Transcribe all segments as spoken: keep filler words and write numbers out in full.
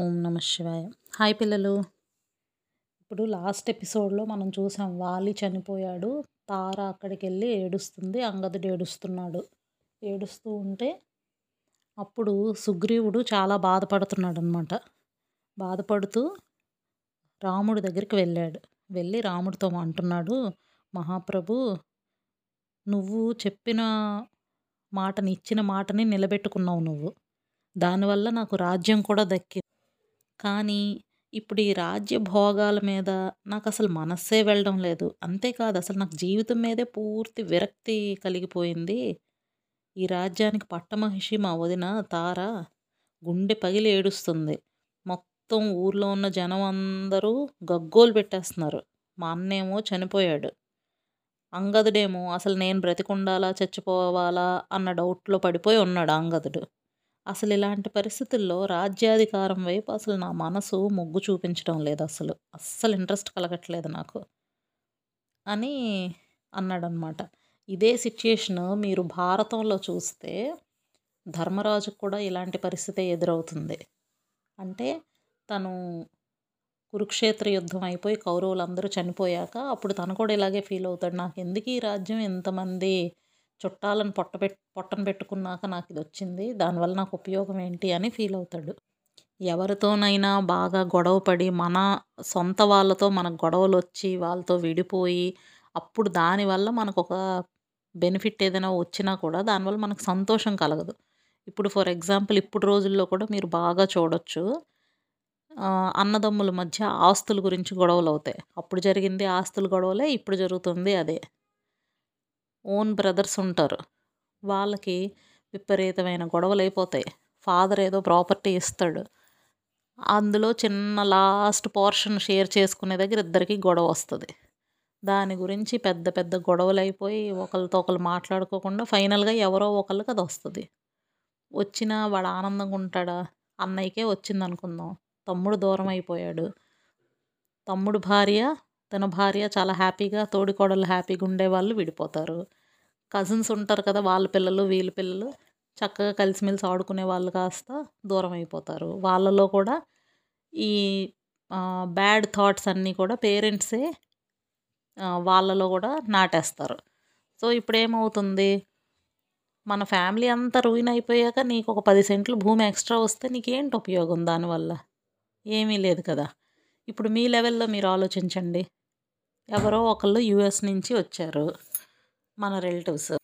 ఓం నమ శివాయ. హాయ్ పిల్లలు, ఇప్పుడు లాస్ట్ ఎపిసోడ్లో మనం చూసాం వాలి చనిపోయాడు, తార అక్కడికి వెళ్ళి ఏడుస్తుంది, అంగదుడు ఏడుస్తున్నాడు. ఏడుస్తూ ఉంటే అప్పుడు సుగ్రీవుడు చాలా బాధపడుతున్నాడు అనమాట. బాధపడుతూ రాముడి దగ్గరికి వెళ్ళాడు. వెళ్ళి రాముడితో అంటున్నాడు, మహాప్రభు నువ్వు చెప్పిన మాటని ఇచ్చిన మాటని నిలబెట్టుకున్నావు నువ్వు, దానివల్ల నాకు రాజ్యం కూడా దక్కింది. కానీ ఇప్పుడు ఈ రాజ్య భోగాల మీద నాకు అసలు మనస్సే వెళ్ళడం లేదు. అంతేకాదు అసలు నాకు జీవితం మీదే పూర్తి విరక్తి కలిగిపోయింది. ఈ రాజ్యానికి పట్టమహిషి మా వదిన తార గుండె పగిలి ఏడుస్తుంది. మొత్తం ఊర్లో ఉన్న జనం అందరూ గగ్గోలు పెట్టేస్తున్నారు. మా అన్నేమో చనిపోయాడు, అంగదుడేమో అసలు నేను బ్రతికుండాలా చచ్చిపోవాలా అన్న డౌట్లో పడిపోయి ఉన్నాడు అంగదుడు. అసలు ఇలాంటి పరిస్థితుల్లో రాజ్యాధికారం వైపు అసలు నా మనసు మొగ్గు చూపించడం లేదు, అసలు అస్సలు ఇంట్రెస్ట్ కలగట్లేదు నాకు అని అన్నాడనమాట. ఇదే సిచ్యుయేషన్ మీరు భారతంలో చూస్తే ధర్మరాజుకు కూడా ఇలాంటి పరిస్థితే ఎదురవుతుంది. అంటే తను కురుక్షేత్ర యుద్ధం అయిపోయి కౌరవులందరూ చనిపోయాక అప్పుడు తను కూడా ఇలాగే ఫీల్ అవుతాడు, నాకు ఎందుకు ఈ రాజ్యం, ఎంతమంది చుట్టాలను పొట్ట పెట్ పొట్టను పెట్టుకున్నాక నాకు ఇది వచ్చింది, దానివల్ల నాకు ఉపయోగం ఏంటి అని ఫీల్ అవుతాడు. ఎవరితోనైనా బాగా గొడవ పడి మన సొంత వాళ్ళతో మనకు గొడవలు వచ్చి వాళ్ళతో విడిపోయి అప్పుడు దానివల్ల మనకు ఒక బెనిఫిట్ ఏదైనా వచ్చినా కూడా దానివల్ల మనకు సంతోషం కలగదు. ఇప్పుడు ఫర్ ఎగ్జాంపుల్ ఇప్పుడు రోజుల్లో కూడా మీరు బాగా చూడొచ్చు, అన్నదమ్ముల మధ్య ఆస్తుల గురించి గొడవలు అవుతాయి. అప్పుడు జరిగింది ఆస్తుల గొడవలే, ఇప్పుడు జరుగుతుంది అదే. ఓన్ బ్రదర్స్ ఉంటారు, వాళ్ళకి విపరీతమైన గొడవలు అయిపోతాయి. ఫాదర్ ఏదో ప్రాపర్టీ ఇస్తాడు, అందులో చిన్న లాస్ట్ పోర్షన్ షేర్ చేసుకునే దగ్గర ఇద్దరికి గొడవ వస్తుంది. దాని గురించి పెద్ద పెద్ద గొడవలు అయిపోయి ఒకరితో ఒకరు మాట్లాడుకోకుండా ఫైనల్గా ఎవరో ఒకళ్ళకి అది వస్తుంది. వచ్చినా వాడు ఆనందంగా ఉంటాడా? అన్నయ్యకే వచ్చింది అనుకుందాం, తమ్ముడు దూరం అయిపోయాడు. తమ్ముడు భార్య తన భార్య చాలా హ్యాపీగా, తోడికోడలు హ్యాపీగా ఉండేవాళ్ళు విడిపోతారు. కజిన్స్ ఉంటారు కదా, వాళ్ళ పిల్లలు వీళ్ళ పిల్లలు చక్కగా కలిసిమెలిసి ఆడుకునే వాళ్ళు కాస్త దూరం అయిపోతారు. వాళ్ళలో కూడా ఈ బ్యాడ్ థాట్స్ అన్నీ కూడా పేరెంట్సే వాళ్ళలో కూడా నాటేస్తారు. సో ఇప్పుడేమవుతుంది, మన ఫ్యామిలీ అంతా రూయిన్ అయిపోయాక నీకు ఒక పది సెంట్లు భూమి ఎక్స్ట్రా వస్తే నీకేంటి ఉపయోగం? దానివల్ల ఏమీ లేదు కదా. ఇప్పుడు మీ లెవెల్లో మీరు ఆలోచించండి, ఎవరో ఒకళ్ళు యూఎస్ నుంచి వచ్చారు మన రిలేటివ్స్,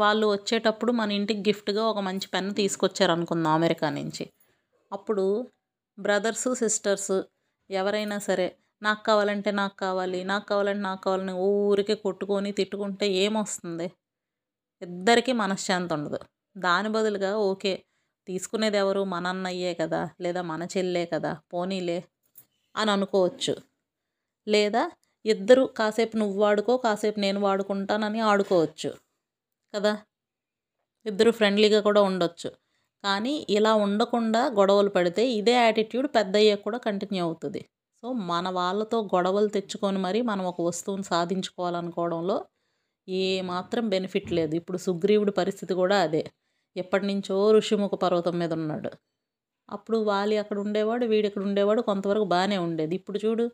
వాళ్ళు వచ్చేటప్పుడు మన ఇంటికి గిఫ్ట్గా ఒక మంచి పెన్ తీసుకొచ్చారు అనుకుందాం అమెరికా నుంచి. అప్పుడు బ్రదర్స్ సిస్టర్స్ ఎవరైనా సరే నాకు కావాలంటే నాకు కావాలి నాకు కావాలంటే నాకు కావాలని ఊరికే కొట్టుకొని తిట్టుకుంటే ఏమొస్తుంది? ఇద్దరికీ మనశ్శాంతి ఉండదు. దాని బదులుగా ఓకే తీసుకునేది ఎవరు, మన అన్నయ్యే కదా లేదా మన చెల్లే కదా పోనీలే అని అనుకోవచ్చు. లేదా ఇద్దరు కాసేపు నువ్వు వాడుకో కాసేపు నేను వాడుకుంటానని ఆడుకోవచ్చు కదా, ఇద్దరు ఫ్రెండ్లీగా కూడా ఉండొచ్చు. కానీ ఇలా ఉండకుండా గొడవలు పడితే ఇదే యాటిట్యూడ్ పెద్ద అయ్యాక కూడా కంటిన్యూ అవుతుంది. సో మన వాళ్ళతో గొడవలు తెచ్చుకొని మరి మనం ఒక వస్తువుని సాధించుకోవాలనుకోవడంలో ఏ మాత్రం బెనిఫిట్ లేదు. ఇప్పుడు సుగ్రీవుడి పరిస్థితి కూడా అదే, ఎప్పటి నుంచో ఋషిముఖ పర్వతం మీద ఉన్నాడు. అప్పుడు వాలి అక్కడ ఉండేవాడు, వీడు ఇక్కడ ఉండేవాడు, కొంతవరకు బాగానే ఉండేది. ఇప్పుడు చూడు,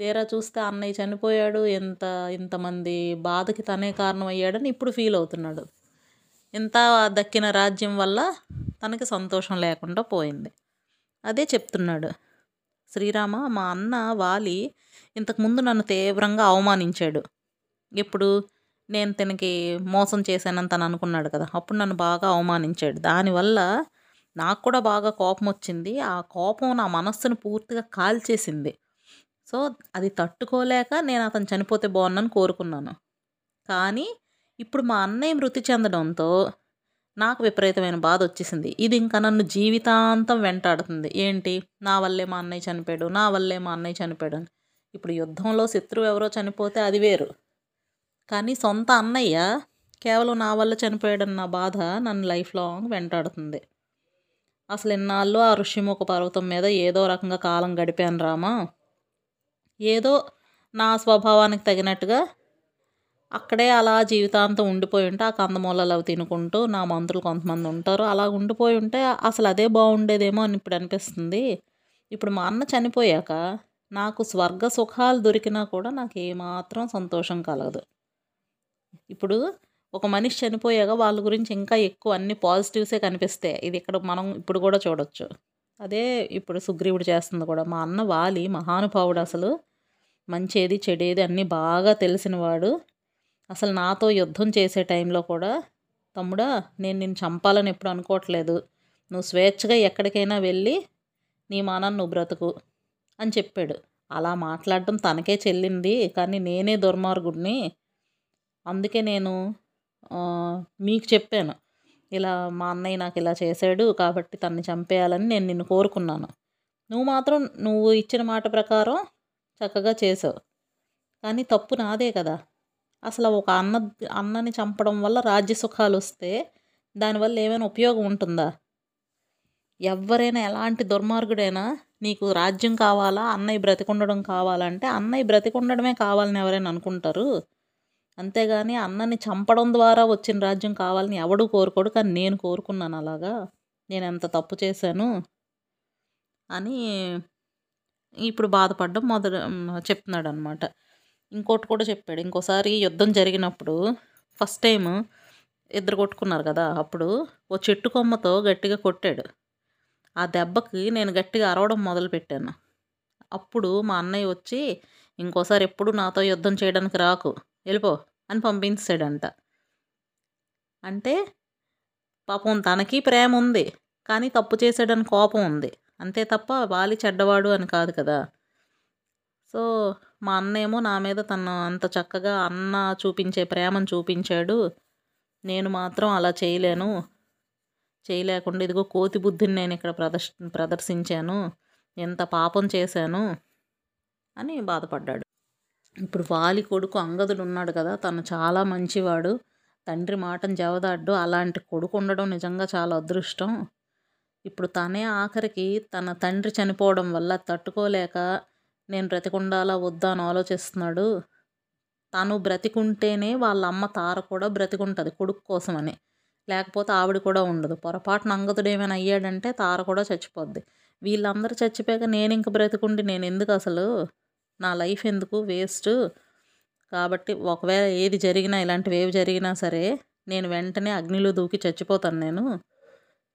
తీరా చూస్తే అన్నయ్య చనిపోయాడు, ఎంత ఇంతమంది బాధకి తనే కారణం అయ్యాడని ఇప్పుడు ఫీల్ అవుతున్నాడు. ఇంత దక్కిన రాజ్యం వల్ల తనకి సంతోషం లేకుండా పోయింది. అదే చెప్తున్నాడు, శ్రీరామ మా అన్న వాలి ఇంతకుముందు నన్ను తీవ్రంగా అవమానించాడు. ఇప్పుడు నేను తనకి మోసం చేశానని తను అనుకున్నాడు కదా, అప్పుడు నన్ను బాగా అవమానించాడు. దానివల్ల నాకు కూడా బాగా కోపం వచ్చింది. ఆ కోపం నా మనస్సును పూర్తిగా కాల్చేసింది. సో అది తట్టుకోలేక నేను అతను చనిపోతే బాగున్నాను కోరుకున్నాను. కానీ ఇప్పుడు మా అన్నయ్య మృతి చెందడంతో నాకు విపరీతమైన బాధ వచ్చేసింది. ఇది ఇంకా నన్ను జీవితాంతం వెంటాడుతుంది. ఏంటి, నా వల్లే మా అన్నయ్య చనిపోయాడు నా వల్లే మా అన్నయ్య చనిపోయాడు ఇప్పుడు యుద్ధంలో శత్రువు ఎవరో చనిపోతే అది వేరు, కానీ సొంత అన్నయ్య కేవలం నా వల్ల చనిపోయాడన్న బాధ నన్ను లైఫ్ లాంగ్ వెంటాడుతుంది. అసలు ఎన్నాళ్ళు ఆ ఋషిముఖ పర్వతం మీద ఏదో రకంగా కాలం గడిపాను రామా, ఏదో నా స్వభావానికి తగినట్టుగా అక్కడే అలా జీవితాంతం ఉండిపోయి ఉంటే ఆ కందమూలాలు అవి తినుకుంటూ నా మంత్రులు కొంతమంది ఉంటారు. అలా ఉండిపోయి ఉంటే అసలు అదే బాగుండేదేమో అని ఇప్పుడు అనిపిస్తుంది. ఇప్పుడు మా అన్న చనిపోయాక నాకు స్వర్గ సుఖాలు దొరికినా కూడా నాకు ఏమాత్రం సంతోషం కలగదు. ఇప్పుడు ఒక మనిషి చనిపోయాక వాళ్ళ గురించి ఇంకా ఎక్కువ అన్ని పాజిటివ్సే కనిపిస్తాయి. ఇది ఇక్కడ మనం ఇప్పుడు కూడా చూడొచ్చు. అదే ఇప్పుడు సుగ్రీవుడు చేస్తుంది కూడా. మా అన్న వాలి మహానుభావుడు, అసలు మంచేది చెడేది అన్నీ బాగా తెలిసినవాడు. అసలు నాతో యుద్ధం చేసే టైంలో కూడా, తమ్ముడా నేను నిన్ను చంపాలని ఎప్పుడు అనుకోవట్లేదు, నువ్వు స్వేచ్ఛగా ఎక్కడికైనా వెళ్ళి నీ మానాన్ని నువ్వు బ్రతుకు అని చెప్పాడు. అలా మాట్లాడటం తనకే చెల్లింది, కానీ నేనే దుర్మార్గుడిని. అందుకే నేను మీకు చెప్పాను, ఇలా మా అన్నయ్య నాకు ఇలా చేశాడు కాబట్టి తన్ని చంపేయాలని నేను నిన్ను కోరుకున్నాను. నువ్వు మాత్రం నువ్వు ఇచ్చిన మాట ప్రకారం చక్కగా చేసావు, కానీ తప్పు నాదే కదా. అసలు ఒక అన్న అన్నని చంపడం వల్ల రాజ్య సుఖాలు వస్తే దానివల్ల ఏమైనా ఉపయోగం ఉంటుందా? ఎవరైనా ఎలాంటి దుర్మార్గుడైనా నీకు రాజ్యం కావాలా, అన్నయ్య బ్రతికుండడం కావాలంటే అన్నయ్య బ్రతికుండడమే కావాలని ఎవరైనా అనుకుంటారు, అంతేగాని అన్నని చంపడం ద్వారా వచ్చిన రాజ్యం కావాలని ఎవడూ కోరుకోడు. కానీ నేను కోరుకున్నాను, అలాగా నేను ఎంత తప్పు చేశాను అని ఇప్పుడు బాధపడ్డం మొదలు చెప్తున్నాడు అనమాట. ఇంకోటి కూడా చెప్పాడు. ఇంకోసారి యుద్ధం జరిగినప్పుడు ఫస్ట్ టైం ఇద్దరు కొట్టుకున్నారు కదా, అప్పుడు ఓ చెట్టు కొమ్మతో గట్టిగా కొట్టాడు. ఆ దెబ్బకి నేను గట్టిగా అరవడం మొదలుపెట్టాను. అప్పుడు మా అన్నయ్య వచ్చి, ఇంకోసారి ఎప్పుడు నాతో యుద్ధం చేయడానికి రాకు, వెళ్ళిపో అని పంపించాడంట. అంటే పాపం తనకి ప్రేమ ఉంది, కానీ తప్పు చేసాడని కోపం ఉంది, అంతే తప్ప వాలి చెడ్డవాడు అని కాదు కదా. సో మా అన్నేమో నా మీద తను అంత చక్కగా అన్న చూపించే ప్రేమను చూపించాడు, నేను మాత్రం అలా చేయలేను, చేయలేకుండా ఇదిగో కోతి బుద్ధిని నేను ఇక్కడ ప్రదర్శ ప్రదర్శించాను ఎంత పాపం చేశాను అని బాధపడ్డాడు. ఇప్పుడు వాలి కొడుకు అంగదుడు ఉన్నాడు కదా, తను చాలా మంచివాడు, తండ్రి మాటను జవదాడ్డు. అలాంటి కొడుకు ఉండడం నిజంగా చాలా అదృష్టం. ఇప్పుడు తనే ఆఖరికి తన తండ్రి చనిపోవడం వల్ల తట్టుకోలేక నేను బ్రతికుండాలా వద్దా అని ఆలోచిస్తున్నాడు. తను బ్రతికుంటేనే వాళ్ళ అమ్మ తార కూడా బ్రతికుంటుంది కొడుకు కోసమని, లేకపోతే ఆవిడ కూడా ఉండదు. పొరపాటున అంగతుడు ఏమైనా అయ్యాడంటే తార కూడా చచ్చిపోద్ది. వీళ్ళందరూ చచ్చిపోయాక నేను ఇంక బ్రతికుండి నేను ఎందుకు, అసలు నా లైఫ్ ఎందుకు వేస్ట్. కాబట్టి ఒకవేళ ఏది జరిగినా, ఇలాంటివి ఏవి జరిగినా సరే నేను వెంటనే అగ్నిలో దూకి చచ్చిపోతాను నేను.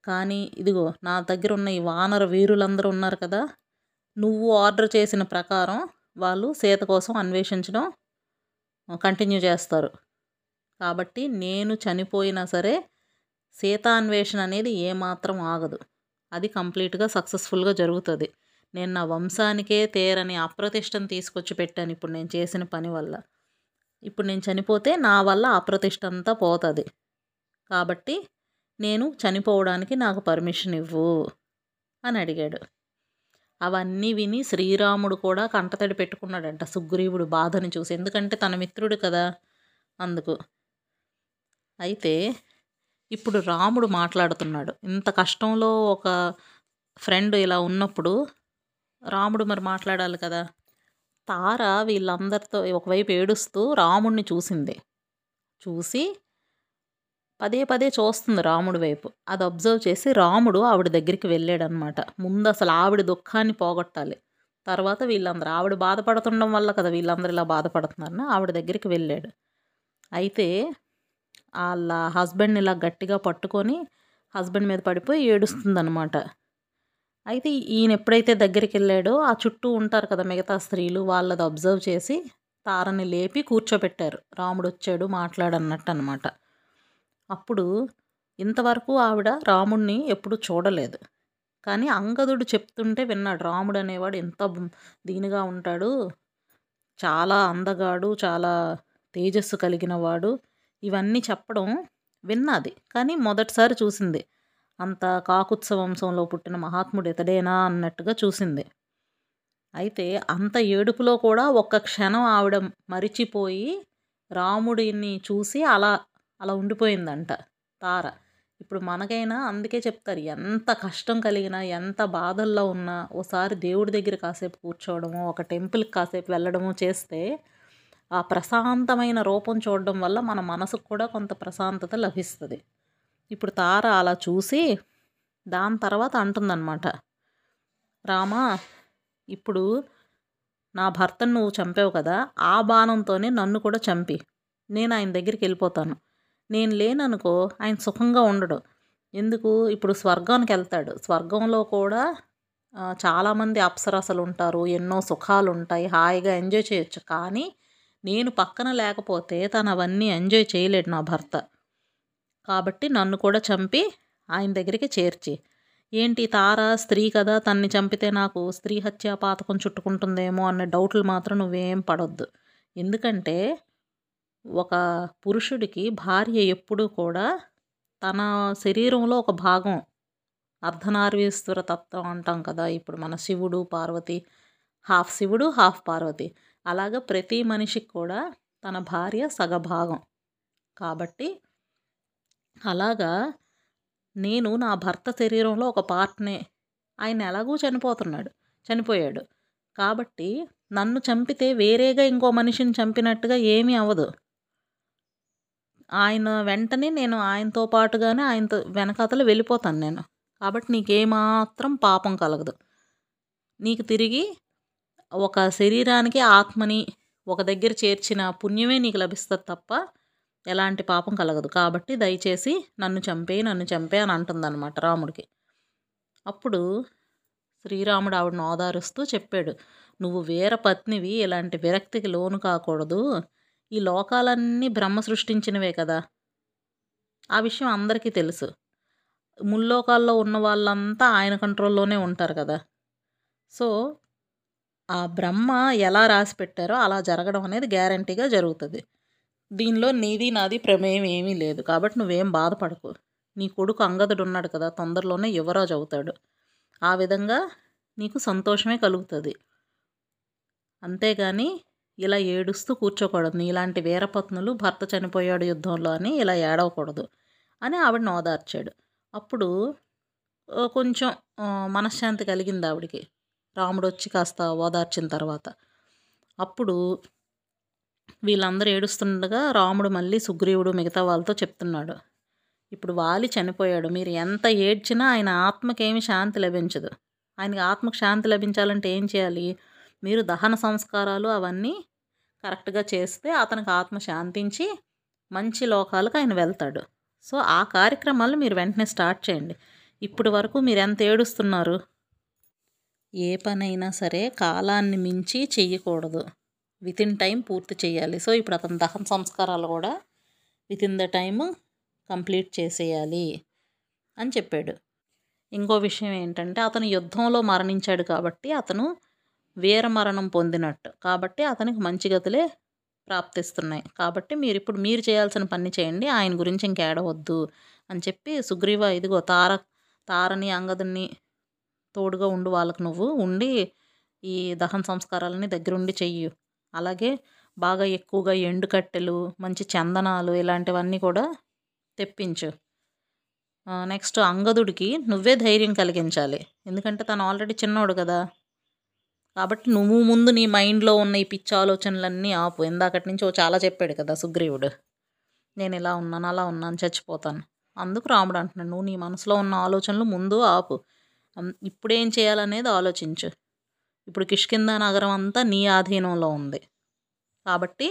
కానీ ఇదిగో నా దగ్గర ఉన్న ఈ వానర వీరులందరూ ఉన్నారు కదా, నువ్వు ఆర్డర్ చేసిన ప్రకారం వాళ్ళు సీత కోసం అన్వేషించడం కంటిన్యూ చేస్తారు. కాబట్టి నేను చనిపోయినా సరే సీత అన్వేషణ అనేది ఏమాత్రం ఆగదు, అది కంప్లీట్గా సక్సెస్ఫుల్గా జరుగుతుంది. నేను నా వంశానికే తేరని అప్రతిష్టను తీసుకొచ్చి పెట్టాను ఇప్పుడు నేను చేసిన పని వల్ల. ఇప్పుడు నేను చనిపోతే నా వల్ల అప్రతిష్ట అంతా పోతుంది, కాబట్టి నేను చనిపోవడానికి నాకు పర్మిషన్ ఇవ్వు అని అడిగాడు. అవన్నీ విని శ్రీరాముడు కూడా కంటతడి పెట్టుకున్నాడంట సుగ్రీవుడు బాధను చూసి, ఎందుకంటే తన మిత్రుడు కదా అందుకు. అయితే ఇప్పుడు రాముడు మాట్లాడుతున్నాడు. ఇంత కష్టంలో ఒక ఫ్రెండ్ ఇలా ఉన్నప్పుడు రాముడు మరి మాట్లాడాలి కదా. తార వీళ్ళందరితో ఒకవైపు ఏడుస్తూ రాముడిని చూసింది, చూసి పదే పదే చూస్తుంది రాముడి వైపు. అది అబ్జర్వ్ చేసి రాముడు ఆవిడ దగ్గరికి వెళ్ళాడనమాట. ముందు అసలు ఆవిడ దుఃఖాన్ని పోగొట్టాలి, తర్వాత వీళ్ళందరూ ఆవిడ బాధపడుతుండడం వల్ల కదా వీళ్ళందరూ ఇలా బాధపడుతున్నారని ఆవిడ దగ్గరికి వెళ్ళాడు. అయితే వాళ్ళ హస్బెండ్ని ఇలా గట్టిగా పట్టుకొని హస్బెండ్ మీద పడిపోయి ఏడుస్తుందనమాట. అయితే ఈయన ఎప్పుడైతే దగ్గరికి వెళ్ళాడో ఆ చుట్టూ ఉంటారు కదా మిగతా స్త్రీలు, వాళ్ళది అబ్జర్వ్ చేసి తారని లేపి కూర్చోబెట్టారు. రాముడు వచ్చాడు మాట్లాడన్నట్టు అనమాట. అప్పుడు ఇంతవరకు ఆవిడ రాముడిని ఎప్పుడు చూడలేదు, కానీ అంగదుడు చెప్తుంటే విన్నాడు. రాముడు అనేవాడు ఎంత దీనిగా ఉంటాడు, చాలా అందగాడు, చాలా తేజస్సు కలిగిన వాడు, ఇవన్నీ చెప్పడం విన్నది, కానీ మొదటిసారి చూసింది. అంత కాకుత్స వంశంలో పుట్టిన మహాత్ముడు ఇతడేనా అన్నట్టుగా చూసింది. అయితే అంత ఏడుపులో కూడా ఒక్క క్షణం ఆవిడ మరిచిపోయి రాముడిని చూసి అలా అలా ఉండిపోయిందంట తార. ఇప్పుడు మనకైనా అందుకే చెప్తారు, ఎంత కష్టం కలిగినా ఎంత బాధల్లో ఉన్నా ఒకసారి దేవుడి దగ్గర కాసేపు కూర్చోవడము, ఒక టెంపుల్కి కాసేపు వెళ్ళడము చేస్తే ఆ ప్రశాంతమైన రూపం చూడడం వల్ల మన మనసుకు కూడా కొంత ప్రశాంతత లభిస్తుంది. ఇప్పుడు తార అలా చూసి దాని తర్వాత అంటుందన్నమాట, రామా ఇప్పుడు నా భర్తను నువ్వు చంపావు కదా, ఆ బాణంతోనే నన్ను కూడా చంపి నేను ఆయన దగ్గరికి వెళ్ళిపోతాను. నేను లేననుకో ఆయన సుఖంగా ఉండడు, ఎందుకు ఇప్పుడు స్వర్గానికి వెళ్తాడు. స్వర్గంలో కూడా చాలామంది అప్సరసలు ఉంటారు, ఎన్నో సుఖాలు ఉంటాయి, హాయిగా ఎంజాయ్ చేయొచ్చు. కానీ నేను పక్కన లేకపోతే తను అవన్నీ ఎంజాయ్ చేయలేడు నా భర్త. కాబట్టి నన్ను కూడా చంపి ఆయన దగ్గరికి చేర్చి, ఏంటి తార స్త్రీ కదా, తన్ని చంపితే నాకు స్త్రీ హత్యా పాతకం చుట్టుకుంటుందేమో అనే డౌట్లు మాత్రం నువ్వేం పడొద్దు. ఎందుకంటే ఒక పురుషుడికి భార్య ఎప్పుడూ కూడా తన శరీరంలో ఒక భాగం, అర్ధనారీశ్వర తత్వం అంటాం కదా, ఇప్పుడు మన శివుడు పార్వతి హాఫ్ శివుడు హాఫ్ పార్వతి, అలాగా ప్రతి మనిషికి కూడా తన భార్య సగభాగం. కాబట్టి అలాగా నేను నా భర్త శరీరంలో ఒక పార్ట్నే, ఆయన ఎలాగూ చనిపోతున్నాడు చనిపోయాడు కాబట్టి నన్ను చంపితే వేరేగా ఇంకో మనిషిని చంపినట్టుగా ఏమీ అవ్వదు. ఆయన వెంటనే నేను ఆయనతో పాటుగానే ఆయనతో వెనకాతలు వెళ్ళిపోతాను నేను. కాబట్టి నీకేమాత్రం పాపం కలగదు. నీకు తిరిగి ఒక శరీరానికి ఆత్మని ఒక దగ్గర చేర్చిన పుణ్యమే నీకు లభిస్తుంది తప్ప ఎలాంటి పాపం కలగదు. కాబట్టి దయచేసి నన్ను చంపే నన్ను చంపే అని అంటుందన్నమాట రాముడికి. అప్పుడు శ్రీరాముడు ఆవిడను ఓదారుస్తూ చెప్పాడు, నువ్వు వీర పత్నివి, ఇలాంటి విరక్తికి లోను కాకూడదు. ఈ లోకాలన్నీ బ్రహ్మ సృష్టించినవే కదా, ఆ విషయం అందరికీ తెలుసు. ముల్లోకాల్లో ఉన్న వాళ్ళంతా ఆయన కంట్రోల్లోనే ఉంటారు కదా. సో ఆ బ్రహ్మ ఎలా రాసి పెట్టారో అలా జరగడం అనేది గ్యారంటీగా జరుగుతుంది. దీనిలో నీది నాది ప్రమేయం ఏమీ లేదు. కాబట్టి నువ్వేం బాధపడకు. నీ కొడుకు అంగదుడు ఉన్నాడు కదా, తొందరలోనే యువరాజు అవుతాడు. ఆ విధంగా నీకు సంతోషమే కలుగుతుంది. అంతేగాని ఇలా ఏడుస్తూ కూర్చోకూడదు. నీలాంటి వీరపత్నులు భర్త చనిపోయాడు యుద్ధంలో అని ఇలా ఏడవకూడదు అని ఆవిడని ఓదార్చాడు. అప్పుడు కొంచెం మనశ్శాంతి కలిగింది ఆవిడికి, రాముడు వచ్చి కాస్త ఓదార్చిన తర్వాత. అప్పుడు వీళ్ళందరూ ఏడుస్తుండగా రాముడు మళ్ళీ సుగ్రీవుడు మిగతా వాళ్ళతో చెప్తున్నాడు, ఇప్పుడు వాలి చనిపోయాడు, మీరు ఎంత ఏడ్చినా ఆయన ఆత్మకేమి శాంతి లభించదు. ఆయనకి ఆత్మకు శాంతి లభించాలంటే ఏం చేయాలి, మీరు దహన సంస్కారాలు అవన్నీ కరెక్ట్గా చేస్తే అతనికి ఆత్మ శాంతించి మంచి లోకాలకు ఆయన వెళ్తాడు. సో ఆ కార్యక్రమాలు మీరు వెంటనే స్టార్ట్ చేయండి. ఇప్పటి వరకు మీరు ఎంత ఏడుస్తున్నారు. ఏ పనైనా సరే కాలాన్ని మించి చెయ్యకూడదు, వితిన్ టైం పూర్తి చేయాలి. సో ఇప్పుడు అతని దహన సంస్కారాలు కూడా వితిన్ ద టైమ్ కంప్లీట్ చేసేయాలి అని చెప్పాడు. ఇంకో విషయం ఏంటంటే, అతను యుద్ధంలో మరణించాడు కాబట్టి అతను వీరమరణం పొందినట్టు, కాబట్టి అతనికి మంచి గతులే ప్రాప్తిస్తున్నాయి. కాబట్టి మీరు ఇప్పుడు మీరు చేయాల్సిన పని చేయండి, ఆయన గురించి ఇంకేడవద్దు అని చెప్పి, సుగ్రీవ ఇదిగో తార తారని అంగదుని తోడుగా ఉండు, వాళ్ళకు నువ్వు ఉండి ఈ దహన సంస్కారాలని దగ్గరుండి చెయ్యు. అలాగే బాగా ఎక్కువగా ఎండు కట్టెలు, మంచి చందనాలు ఇలాంటివన్నీ కూడా తెప్పించు. నెక్స్ట్ అంగదుడికి నువ్వే ధైర్యం కలిగించాలి, ఎందుకంటే తను ఆల్రెడీ చిన్నోడు కదా. కాబట్టి నువ్వు ముందు నీ మైండ్లో ఉన్న ఈ పిచ్చి ఆలోచనలన్నీ ఆపు. ఇందాకటి నుంచి ఓ చాలా చెప్పాడు కదా సుగ్రీవుడు, నేను ఇలా ఉన్నాను అలా ఉన్నాను చచ్చిపోతాను. అందుకు రాముడు అంటున్నాడు, నువ్వు నీ మనసులో ఉన్న ఆలోచనలు ముందు ఆపు, ఇప్పుడేం చేయాలనేది ఆలోచించు. ఇప్పుడు కిష్కింద నగరం అంతా నీ ఆధీనంలో ఉంది. కాబట్టి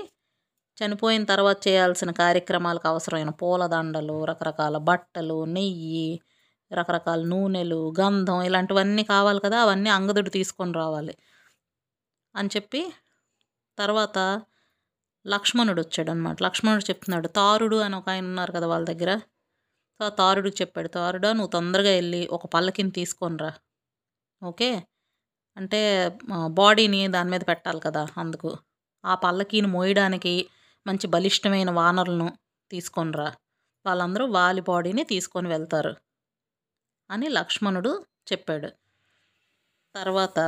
చనిపోయిన తర్వాత చేయాల్సిన కార్యక్రమాలకు అవసరమైన పూలదండలు, రకరకాల బట్టలు, నెయ్యి, రకరకాల నూనెలు, గంధం ఇలాంటివన్నీ కావాలి కదా, అవన్నీ అంగదుడు తీసుకొని రావాలి అని చెప్పి. తర్వాత లక్ష్మణుడు వచ్చాడు అనమాట. లక్ష్మణుడు చెప్తున్నాడు, తారుడు అని ఒక ఆయన ఉన్నారు కదా వాళ్ళ దగ్గర, సో ఆ తారుడికి చెప్పాడు, తారుడా నువ్వు తొందరగా వెళ్ళి ఒక పల్లకిని తీసుకొని రా, ఓకే అంటే బాడీని దాని మీద పెట్టాలి కదా, అందుకు ఆ పల్లకీని మోయడానికి మంచి బలిష్టమైన వానరులను తీసుకొని రా, వాళ్ళందరూ వాలి బాడీని తీసుకొని వెళ్తారు అని లక్ష్మణుడు చెప్పాడు. తర్వాత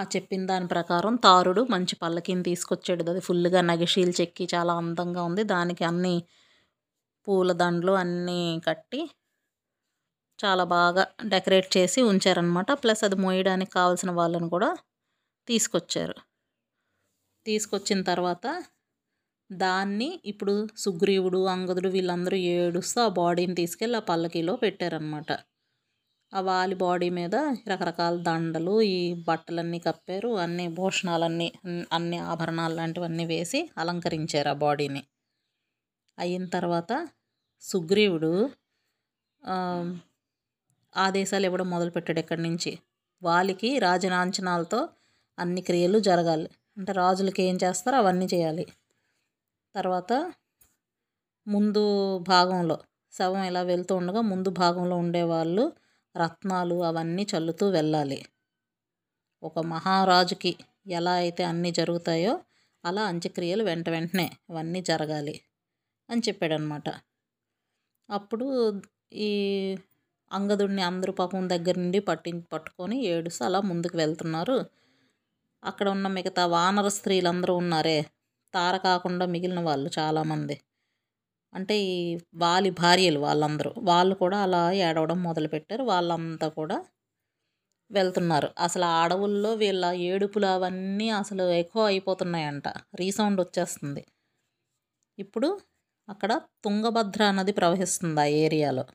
ఆ చెప్పిన దాని ప్రకారం తారుడు మంచి పల్లకీని తీసుకొచ్చాడు. అది ఫుల్గా నగిషీలు చెక్కి చాలా అందంగా ఉంది. దానికి అన్ని పూలదండలు అన్నీ కట్టి చాలా బాగా డెకరేట్ చేసి ఉంచారనమాట. ప్లస్ అది మోయడానికి కావాల్సిన వాళ్ళని కూడా తీసుకొచ్చారు. తీసుకొచ్చిన తర్వాత దాన్ని ఇప్పుడు సుగ్రీవుడు, అంగదుడు వీళ్ళందరూ ఏడుస్తూ ఆ బాడీని తీసుకెళ్ళి ఆ పల్లకీలో పెట్టారనమాట. ఆ వాలి బాడీ మీద రకరకాల దండలు, ఈ బట్టలన్నీ కప్పారు, అన్ని భూషణాలన్నీ అన్ని ఆభరణాలు లాంటివన్నీ వేసి అలంకరించారు ఆ బాడీని. అయిన తర్వాత సుగ్రీవుడు ఆదేశాలు ఇవ్వడం మొదలుపెట్టాడు. ఇక్కడి నుంచి వాలికి రాజనాంచనాలతో అన్ని క్రియలు జరగాలి అంటే రాజులకి ఏం చేస్తారో అవన్నీ చేయాలి. తర్వాత ముందు భాగంలో శవం ఇలా వెళ్తూ ఉండగా ముందు భాగంలో ఉండేవాళ్ళు రత్నాలు అవన్నీ చల్లుతూ వెళ్ళాలి. ఒక మహారాజుకి ఎలా అయితే అన్నీ జరుగుతాయో అలా అంత్యక్రియలు వెంట వెంటనే అవన్నీ జరగాలి అని చెప్పాడనమాట. అప్పుడు ఈ అంగదుడిని అందరూ పాపం దగ్గర నుండి పట్టి పట్టుకొని ఏడుస్తూ అలా ముందుకు వెళ్తున్నారు. అక్కడ ఉన్న మిగతా వానర స్త్రీలందరూ ఉన్నారే, తార కాకుండా మిగిలిన వాళ్ళు చాలామంది, అంటే ఈ వాలి భార్యలు వాళ్ళందరూ, వాళ్ళు కూడా అలా ఏడవడం మొదలుపెట్టారు. వాళ్ళంతా కూడా వెళ్తున్నారు. అసలు ఆ అడవుల్లో వీళ్ళ ఏడుపులు అవన్నీ అసలు ఎక్కువ అయిపోతున్నాయంట, రీసౌండ్ వచ్చేస్తుంది. ఇప్పుడు అక్కడ తుంగభద్ర నది ప్రవహిస్తుంది ఆ ఏరియాలో,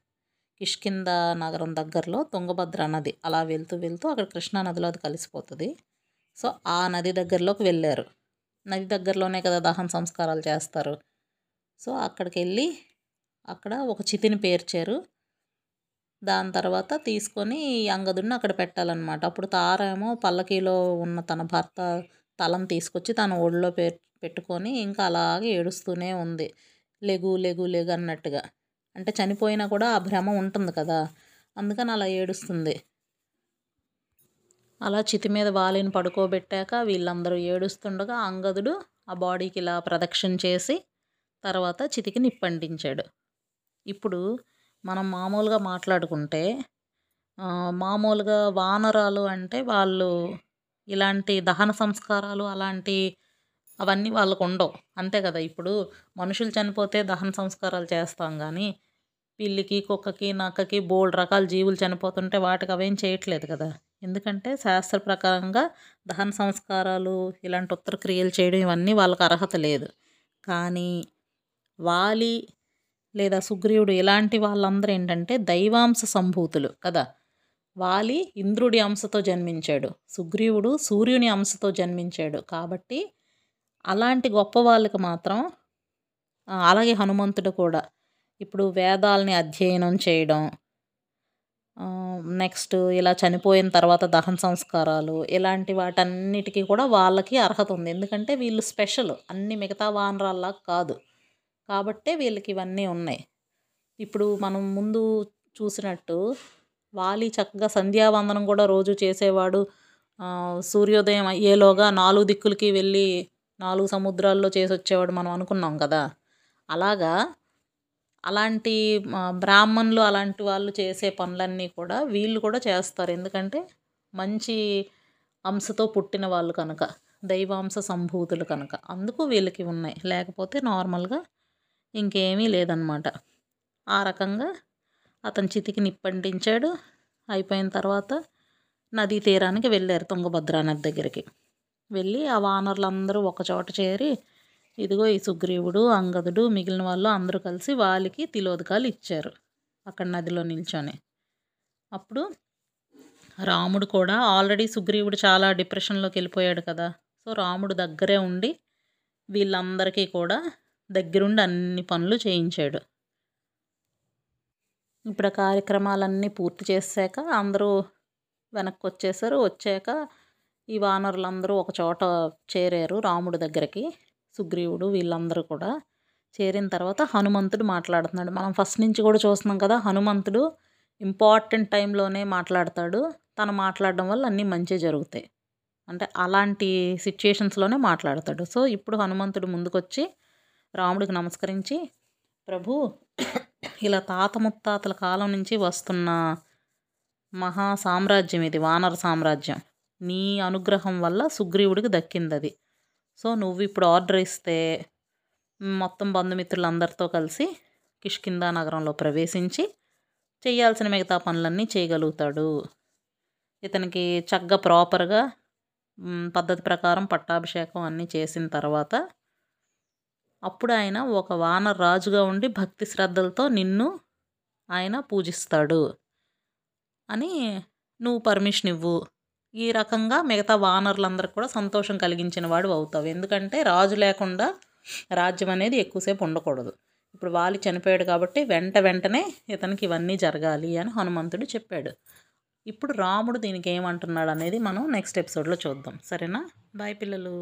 కిష్కింద నగరం దగ్గరలో తుంగభద్ర నది. అలా వెళ్తూ వెళ్తూ అక్కడ కృష్ణా నదిలో అది కలిసిపోతుంది. సో ఆ నది దగ్గరలోకి వెళ్ళారు. నది దగ్గరలోనే కదా దహన సంస్కారాలు చేస్తారు. సో అక్కడికి వెళ్ళి అక్కడ ఒక చితిని పేర్చారు. దాని తర్వాత తీసుకొని అంగదుడిని అక్కడ పెట్టాలన్నమాట. అప్పుడు తారేమో పల్లకీలో ఉన్న తన భర్త తలను తీసుకొచ్చి తన ఒడిలో పే పెట్టుకొని ఇంకా అలాగే ఏడుస్తూనే ఉంది, లెగు లెగు లెగు అన్నట్టుగా. అంటే చనిపోయినా కూడా ఆ భ్రమ ఉంటుంది కదా, అందుకని అలా ఏడుస్తుంది. అలా చితి మీద వాలిని పడుకోబెట్టాక వీళ్ళందరూ ఏడుస్తుండగా అంగదుడు ఆ బాడీకి ఇలా ప్రదక్షిణ చేసి తర్వాత చితికి నిప్పంటించాడు. ఇప్పుడు మనం మామూలుగా మాట్లాడుకుంటే మామూలుగా వానరాలు అంటే వాళ్ళు ఇలాంటి దహన సంస్కారాలు అలాంటి అవన్నీ వాళ్ళకు ఉండవు అంతే కదా. ఇప్పుడు మనుషులు చనిపోతే దహన సంస్కారాలు చేస్తాం, కానీ పిల్లికి, కుక్కకి, నక్కకి బోల్ రకాల జీవులు చనిపోతుంటే వాటికి అవేం చేయట్లేదు కదా. ఎందుకంటే శాస్త్ర ప్రకారంగా దహన సంస్కారాలు ఇలాంటి ఉత్తర క్రియలు చేయడం ఇవన్నీ వాళ్ళకి అర్హత లేదు. కానీ వాలి లేదా సుగ్రీవుడు ఇలాంటి వాళ్ళందరూ ఏంటంటే దైవాంశ సంభూతులు కదా. వాలి ఇంద్రుడి అంశతో జన్మించాడు, సుగ్రీవుడు సూర్యుని అంశతో జన్మించాడు. కాబట్టి అలాంటి గొప్ప వాళ్ళకి మాత్రం, అలాగే హనుమంతుడు కూడా ఇప్పుడు వేదాలని అధ్యయనం చేయడం, నెక్స్ట్ ఇలా చనిపోయిన తర్వాత దహన సంస్కారాలు ఇలాంటి వాటన్నిటికీ కూడా వాళ్ళకి అర్హత ఉంది. ఎందుకంటే వీళ్ళు స్పెషల్, అన్ని మిగతా వానరాల్లా కాదు కాబట్టే వీళ్ళకి ఇవన్నీ ఉన్నాయి. ఇప్పుడు మనం ముందు చూసినట్టు వాలి చక్కగా సంధ్యావందనం కూడా రోజు చేసేవాడు. సూర్యోదయం అయ్యేలోగా నాలుగు దిక్కులకి వెళ్ళి నాలుగు సముద్రాల్లో చేసి వచ్చేవాడు మనం అనుకున్నాం కదా. అలాగా అలాంటి బ్రాహ్మణులు అలాంటి వాళ్ళు చేసే పనులన్నీ కూడా వీళ్ళు కూడా చేస్తారు. ఎందుకంటే మంచి అంశతో పుట్టిన వాళ్ళు కనుక, దైవాంశ సంభూతులు కనుక, అందుకు వీళ్ళకి ఉన్నాయి. లేకపోతే నార్మల్గా ఇంకేమీ లేదనమాట. ఆ రకంగా అతని చితికి నిప్పంటించాడు. అయిపోయిన తర్వాత నదీ తీరానికి వెళ్ళారు, తుంగభద్రా నది దగ్గరికి వెళ్ళి ఆ వానరులందరూ ఒకచోట చేరి ఇదిగో ఈ సుగ్రీవుడు, అంగదుడు, మిగిలిన వాళ్ళు అందరూ కలిసి వాలికి తిలోదకాలు ఇచ్చారు అక్కడ నదిలో నిల్చొని. అప్పుడు రాముడు కూడా, ఆల్రెడీ సుగ్రీవుడు చాలా డిప్రెషన్లోకి వెళ్ళిపోయాడు కదా, సో రాముడు దగ్గరే ఉండి వీళ్ళందరికీ కూడా దగ్గరుండి అన్ని పనులు చేయించాడు. ఇప్పుడు ఆ కార్యక్రమాలన్నీ పూర్తి చేశాక అందరూ వెనక్కి వచ్చేసారు. వచ్చాక ఈ వానరులందరూ ఒక చోట చేరారు రాముడి దగ్గరికి, సుగ్రీవుడు వీళ్ళందరూ కూడా చేరిన తర్వాత హనుమంతుడు మాట్లాడుతున్నాడు. మనం ఫస్ట్ నుంచి కూడా చూస్తున్నాం కదా, హనుమంతుడు ఇంపార్టెంట్ టైంలోనే మాట్లాడతాడు. తను మాట్లాడడం వల్ల అన్నీ మంచి జరుగుతాయి, అంటే అలాంటి సిచ్యుయేషన్స్లోనే మాట్లాడతాడు. సో ఇప్పుడు హనుమంతుడు ముందుకొచ్చి రాముడికి నమస్కరించి, ప్రభు ఇలా తాత ముత్తాతల కాలం నుంచి వస్తున్న మహా సామ్రాజ్యం ఇది, వానర సామ్రాజ్యం, నీ అనుగ్రహం వల్ల సుగ్రీవుడికి దక్కింది అది. సో నువ్వు ఇప్పుడు ఆర్డర్ ఇస్తే మొత్తం బంధుమిత్రులందరితో కలిసి కిష్కిందా నగరంలో ప్రవేశించి చేయాల్సిన మిగతా పనులన్నీ చేయగలుగుతాడు. ఇతనికి చక్కగా ప్రాపర్గా పద్ధతి ప్రకారం పట్టాభిషేకం అన్నీ చేసిన తర్వాత అప్పుడు ఆయన ఒక వానర రాజుగా ఉండి భక్తి శ్రద్ధలతో నిన్ను ఆయన పూజిస్తాడు అని నువ్వు పర్మిషన్ ఇవ్వు. ఈ రకంగా మిగతా వానరులందరికీ కూడా సంతోషం కలిగించిన వాడు అవుతావు. ఎందుకంటే రాజు లేకుండా రాజ్యం అనేది ఎక్కువసేపు ఉండకూడదు. ఇప్పుడు వాలి చనిపోయాడు కాబట్టి వెంట వెంటనే ఇతనికి ఇవన్నీ జరగాలి అని హనుమంతుడు చెప్పాడు. ఇప్పుడు రాముడు దీనికి ఏమంటున్నాడు అనేది మనం నెక్స్ట్ ఎపిసోడ్లో చూద్దాం. సరేనా? బాయ్ పిల్లలు.